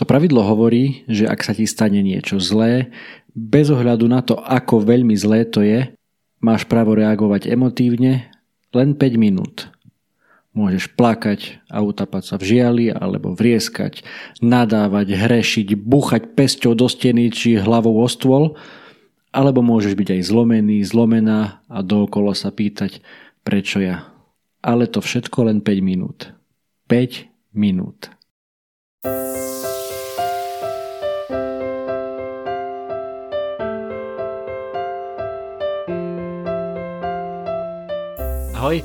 To pravidlo hovorí, že ak sa ti stane niečo zlé, bez ohľadu na to, ako veľmi zlé to je, máš právo reagovať emotívne len 5 minút. Môžeš plakať a utapať sa v žiali, alebo vrieskať, nadávať, hrešiť, búchať pesťou do steny či hlavou o stôl, alebo môžeš byť aj zlomený, zlomená a dookolo sa pýtať, prečo ja. Ale to všetko len 5 minút. 5 minút. Ahoj,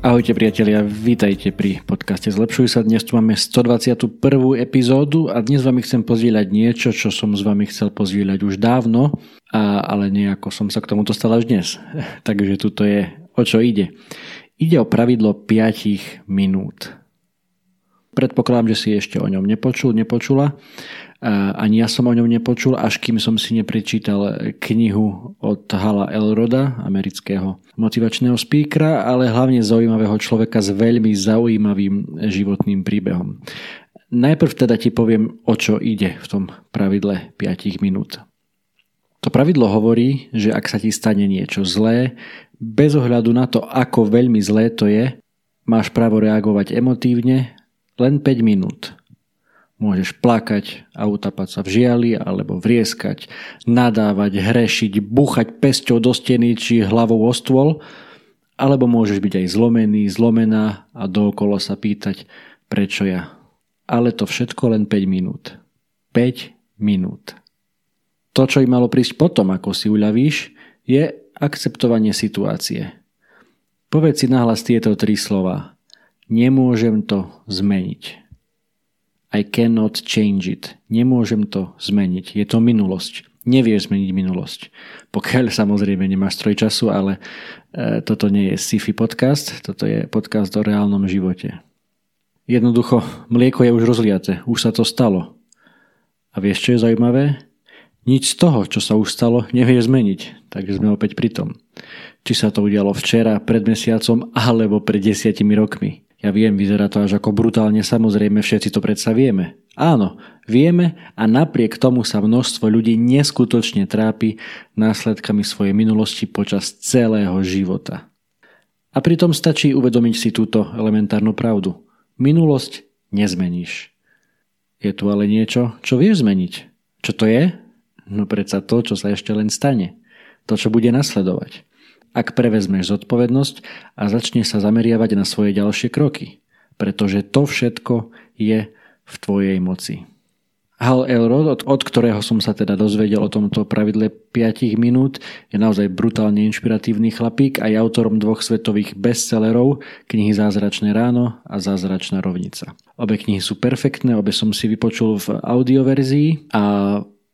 Ahojte priatelia, vítajte pri podcaste Zlepšuj sa. Dnes tu máme 121. epizódu a dnes vám chcem pozdieľať niečo, čo som s vami chcel pozdieľať už dávno, ale nejako som sa k tomu dostal až dnes. Takže tuto je, o čo ide. Ide o pravidlo 5 minút. Predpokladám, že si ešte o ňom nepočula. Ani ja som o ňom nepočul, až kým som si neprečítal knihu od Hala Elroda, amerického motivačného speakera, ale hlavne zaujímavého človeka s veľmi zaujímavým životným príbehom. Najprv teda ti poviem, o čo ide v tom pravidle 5 minút. To pravidlo hovorí, že ak sa ti stane niečo zlé, bez ohľadu na to, ako veľmi zlé to je, máš právo reagovať emotívne len 5 minút. Môžeš plakať a utapať sa v žiali, alebo vrieskať, nadávať, hrešiť, búchať pesťou do steny či hlavou o stôl, alebo môžeš byť aj zlomený, zlomená a dookolo sa pýtať, prečo ja. Ale to všetko len 5 minút. 5 minút. To, čo im malo prísť potom, ako si uľavíš, je akceptovanie situácie. Povedz si nahlas tieto 3 slova. Nemôžem to zmeniť. I cannot change it. Nemôžem to zmeniť. Je to minulosť. Nevieš zmeniť minulosť. Pokiaľ samozrejme nemáš stroj času, ale toto nie je sci-fi podcast. Toto je podcast o reálnom živote. Jednoducho, mlieko je už rozliate. Už sa to stalo. A vieš, čo je zaujímavé? Nič z toho, čo sa už stalo, nevieš zmeniť. Takže sme opäť pri tom. Či sa to udialo včera, pred mesiacom, alebo pred 10 rokmi. Ja viem, vyzerá to až ako brutálne, samozrejme, všetci to predsa vieme. Áno, vieme a napriek tomu sa množstvo ľudí neskutočne trápi následkami svojej minulosti počas celého života. A pritom stačí uvedomiť si túto elementárnu pravdu. Minulosť nezmeníš. Je tu ale niečo, čo vieš zmeniť. Čo to je? No predsa to, čo sa ešte len stane. To, čo bude nasledovať. Ak prevezmeš zodpovednosť a začneš sa zameriavať na svoje ďalšie kroky, pretože to všetko je v tvojej moci. Hal Elrod, od ktorého som sa teda dozvedel o tomto pravidle 5 minút, je naozaj brutálne inšpiratívny chlapík a je autorom 2 svetových bestsellerov, knihy Zázračné ráno a Zázračná rovnica. Obe knihy sú perfektné, obe som si vypočul v audioverzii a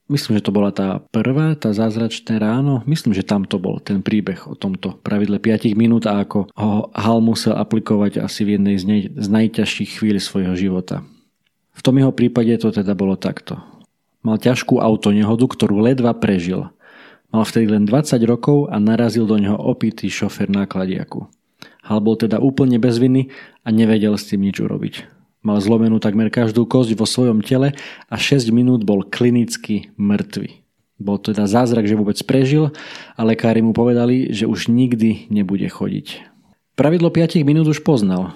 myslím, že to bola tá prvá, tá Zázračné ráno. Myslím, že tam to bol ten príbeh o tomto pravidle 5 minút a ako ho Hal musel aplikovať asi v jednej z najťažších chvíľ svojho života. V tom jeho prípade to teda bolo takto. Mal ťažkú autonehodu, ktorú ledva prežil. Mal vtedy len 20 rokov a narazil do neho opitý šofér nákladiaku. Hal bol teda úplne bez viny a nevedel s tým nič urobiť. Mal zlomenú takmer každú kosť vo svojom tele a 6 minút bol klinicky mŕtvy. Bol to teda zázrak, že vôbec prežil a lekári mu povedali, že už nikdy nebude chodiť. Pravidlo 5 minút už poznal.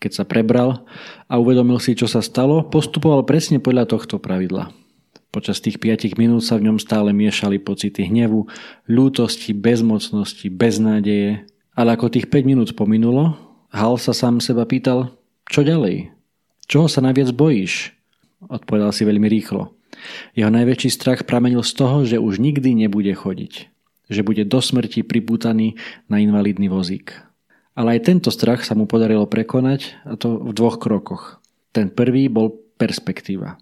Keď sa prebral a uvedomil si, čo sa stalo, postupoval presne podľa tohto pravidla. Počas tých 5 minút sa v ňom stále miešali pocity hnevu, ľútosti, bezmocnosti, beznádeje. Ale ako tých 5 minút pominulo, Hal sa sám seba pýtal, čo ďalej? Čoho sa najviac bojíš? Odpovedal si veľmi rýchlo. Jeho najväčší strach pramenil z toho, že už nikdy nebude chodiť. Že bude do smrti pripútaný na invalidný vozík. Ale aj tento strach sa mu podarilo prekonať, a to v dvoch krokoch. Ten prvý bol perspektíva.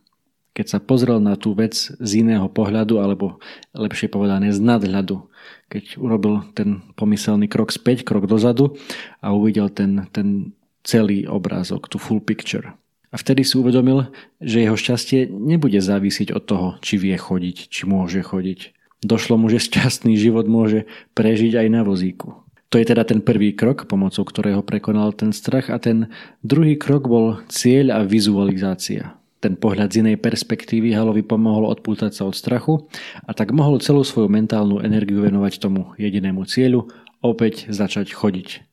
Keď sa pozrel na tú vec z iného pohľadu, alebo lepšie povedané z nadhľadu. Keď urobil ten pomyselný krok späť, krok dozadu a uvidel ten celý obrázok, tú full picture. A vtedy si uvedomil, že jeho šťastie nebude závisiť od toho, či vie chodiť, či môže chodiť. Došlo mu, že šťastný život môže prežiť aj na vozíku. To je teda ten prvý krok, pomocou ktorého prekonal ten strach, a ten druhý krok bol cieľ a vizualizácia. Ten pohľad z inej perspektívy Halovi pomohol odpútať sa od strachu, a tak mohol celú svoju mentálnu energiu venovať tomu jedinému cieľu, opäť začať chodiť.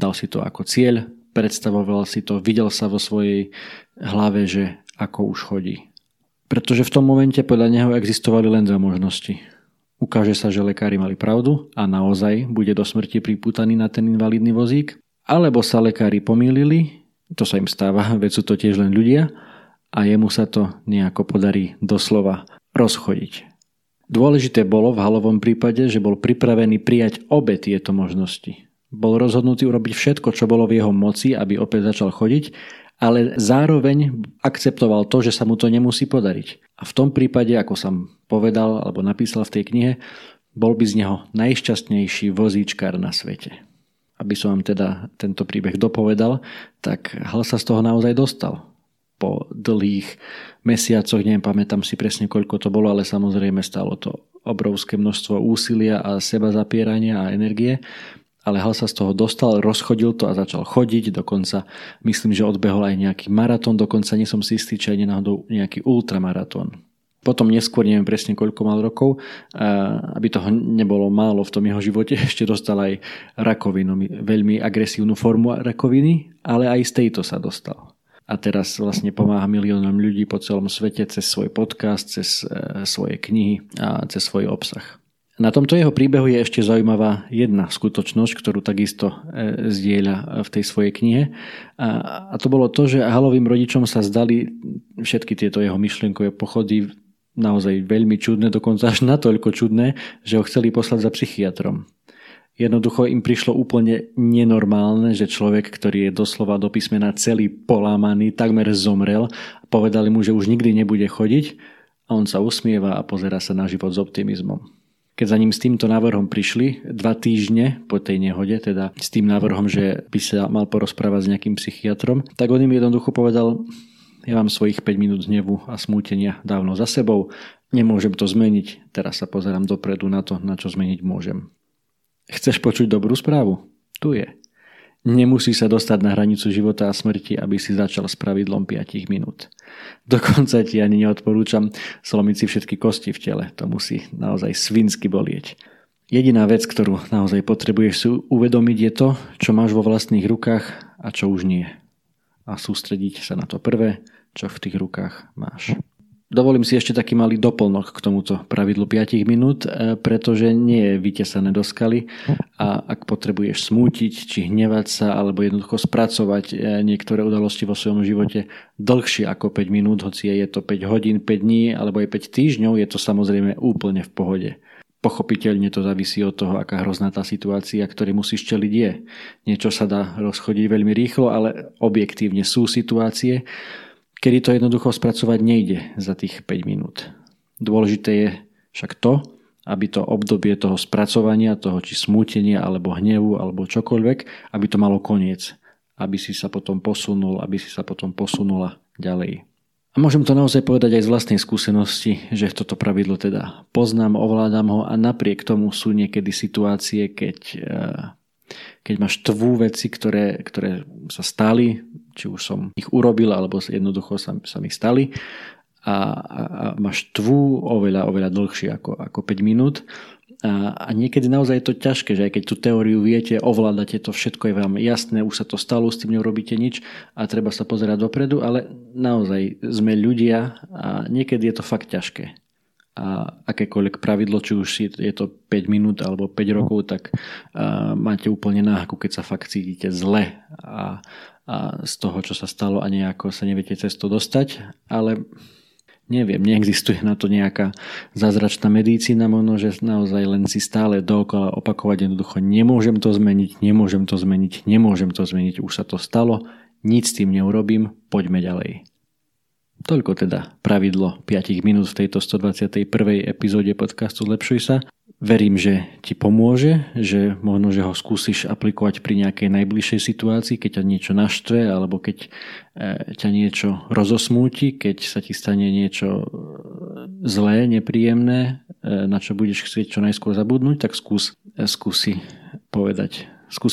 Dal si to ako cieľ, predstavoval si to, videl sa vo svojej hlave, že ako už chodí. Pretože v tom momente podľa neho existovali len dve možnosti. Ukáže sa, že lekári mali pravdu a naozaj bude do smrti pripútaný na ten invalidný vozík. Alebo sa lekári pomýlili, to sa im stáva, veď sú to tiež len ľudia, a jemu sa to nejako podarí doslova rozchodiť. Dôležité bolo v Halovom prípade, že bol pripravený prijať obe tieto možnosti. Bol rozhodnutý urobiť všetko, čo bolo v jeho moci, aby opäť začal chodiť, ale zároveň akceptoval to, že sa mu to nemusí podariť. A v tom prípade, ako som povedal alebo napísal v tej knihe, bol by z neho najšťastnejší vozíčkar na svete. Aby som vám teda tento príbeh dopovedal, tak Hal sa z toho naozaj dostal. Po dlhých mesiacoch, neviem, pamätám si presne, koľko to bolo, ale samozrejme stálo to obrovské množstvo úsilia a sebazapierania a energie. Ale Hal sa z toho dostal, rozchodil to a začal chodiť, dokonca myslím, že odbehol aj nejaký maratón, dokonca nie som si istý, či aj náhodou nejaký ultramaratón. Potom neskôr, neviem presne koľko mal rokov, aby toho nebolo málo v tom jeho živote, ešte dostal aj rakovinu, veľmi agresívnu formu rakoviny, ale aj z tejto sa dostal. A teraz vlastne pomáha miliónom ľudí po celom svete cez svoj podcast, cez svoje knihy a cez svoj obsah. Na tomto jeho príbehu je ešte zaujímavá jedna skutočnosť, ktorú takisto zdieľa v tej svojej knihe. A to bolo to, že Halovým rodičom sa zdali všetky tieto jeho myšlienkové pochody naozaj veľmi čudné, dokonca až natoľko čudné, že ho chceli poslať za psychiatrom. Jednoducho im prišlo úplne nenormálne, že človek, ktorý je doslova do písmena celý polámaný, takmer zomrel, povedali mu, že už nikdy nebude chodiť, a on sa usmieva a pozerá sa na život s optimizmom. Keď za ním s týmto návrhom prišli 2 týždne po tej nehode, teda s tým návrhom, že by sa mal porozprávať s nejakým psychiatrom, tak on im jednoducho povedal: ja mám svojich 5 minút hnevu a smútenia dávno za sebou, nemôžem to zmeniť, teraz sa pozerám dopredu na to, na čo zmeniť môžem. Chceš počuť dobrú správu? Tu je. Nemusíš sa dostať na hranicu života a smrti, aby si začal s pravidlom 5 minút. Dokonca ti ani neodporúčam slomiť si všetky kosti v tele. To musí naozaj svinsky bolieť. Jediná vec, ktorú naozaj potrebuješ si uvedomiť, je to, čo máš vo vlastných rukách a čo už nie. A sústrediť sa na to prvé, čo v tých rukách máš. Dovolím si ešte taký malý doplnok k tomuto pravidlu 5 minút, pretože nie je vytesané do skaly, a ak potrebuješ smútiť či hnevať sa alebo jednoducho spracovať niektoré udalosti vo svojom živote dlhšie ako 5 minút, hoci je to 5 hodín, 5 dní alebo aj 5 týždňov, je to samozrejme úplne v pohode. Pochopiteľne to závisí od toho, aká hrozná tá situácia, ktorý musíš čeliť, je. Niečo sa dá rozchodiť veľmi rýchlo, ale objektívne sú situácie, kedy to jednoducho spracovať nejde za tých 5 minút. Dôležité je však to, aby to obdobie toho spracovania, toho či smútenia, alebo hnevu, alebo čokoľvek, aby to malo koniec. Aby si sa potom posunul, aby si sa potom posunula ďalej. A môžem to naozaj povedať aj z vlastnej skúsenosti, že toto pravidlo teda poznám, ovládam ho, a napriek tomu sú niekedy situácie, keď ma štvú veci, ktoré sa stali, či už som ich urobil, alebo jednoducho sa mi stali, a ma štvú oveľa dlhšie ako 5 minút. A niekedy naozaj je to ťažké, že aj keď tú teóriu viete, ovládate to, všetko je vám jasné, už sa to stalo, s tým neurobíte nič a treba sa pozerať dopredu, ale naozaj sme ľudia a niekedy je to fakt ťažké. A akékoľvek pravidlo, či už je to 5 minút alebo 5 rokov, tak máte úplne náhaku, keď sa fakt cítite zle a z toho, čo sa stalo, a nejako sa neviete cez to dostať, ale Neviem, neexistuje na to nejaká zázračná medicína, možno, že naozaj len si stále dookola opakovať jednoducho nemôžem to zmeniť, už sa to stalo, nič s tým neurobím, poďme ďalej. Toľko teda pravidlo 5 minút v tejto 121. epizóde podcastu Zlepšuj sa. Verím, že ti pomôže, že možno, že ho skúsiš aplikovať pri nejakej najbližšej situácii, keď ťa niečo naštve alebo keď ťa niečo rozosmúti, keď sa ti stane niečo zlé, nepríjemné, na čo budeš chcieť čo najskôr zabudnúť, tak skúsi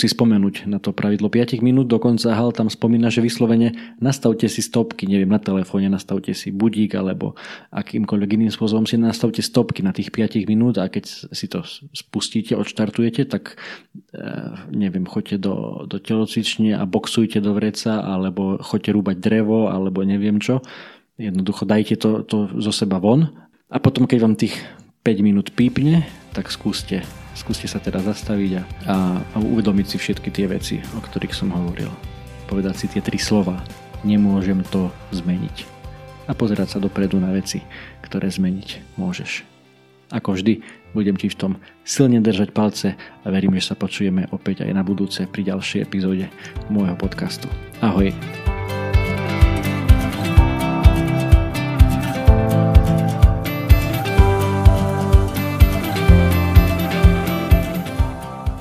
spomenúť na to pravidlo 5 minút. Dokonca Hal tam spomína, že vyslovene nastavte si stopky, neviem, na telefóne nastavte si budík alebo akýmkoľvek iným spôsobom si nastavte stopky na tých 5 minút a keď si to spustíte, odštartujete, tak neviem, choďte do telocvične a boxujte do vreca alebo choďte rúbať drevo alebo neviem čo. Jednoducho dajte to zo seba von a potom, keď vám tých 5 minút pípne, tak skúste sa teda zastaviť a uvedomiť si všetky tie veci, o ktorých som hovoril. Povedať si tie 3 slova. Nemôžem to zmeniť. A pozerať sa dopredu na veci, ktoré zmeniť môžeš. Ako vždy, budem ti v tom silne držať palce a verím, že sa počujeme opäť aj na budúce pri ďalšej epizóde môjho podcastu. Ahoj!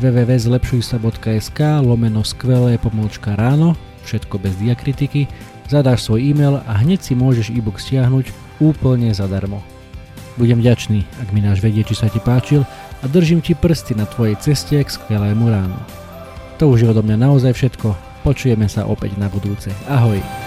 www.zlepšujsa.sk/skvelé-ráno, všetko bez diakritiky, zadáš svoj e-mail a hneď si môžeš e-book stiahnuť úplne zadarmo. Budem vďačný, ak mi dáš vedieť, či sa ti páčil a držím ti prsty na tvojej ceste k skvelému ránu. To už je odo mňa naozaj všetko, počujeme sa opäť na budúce. Ahoj!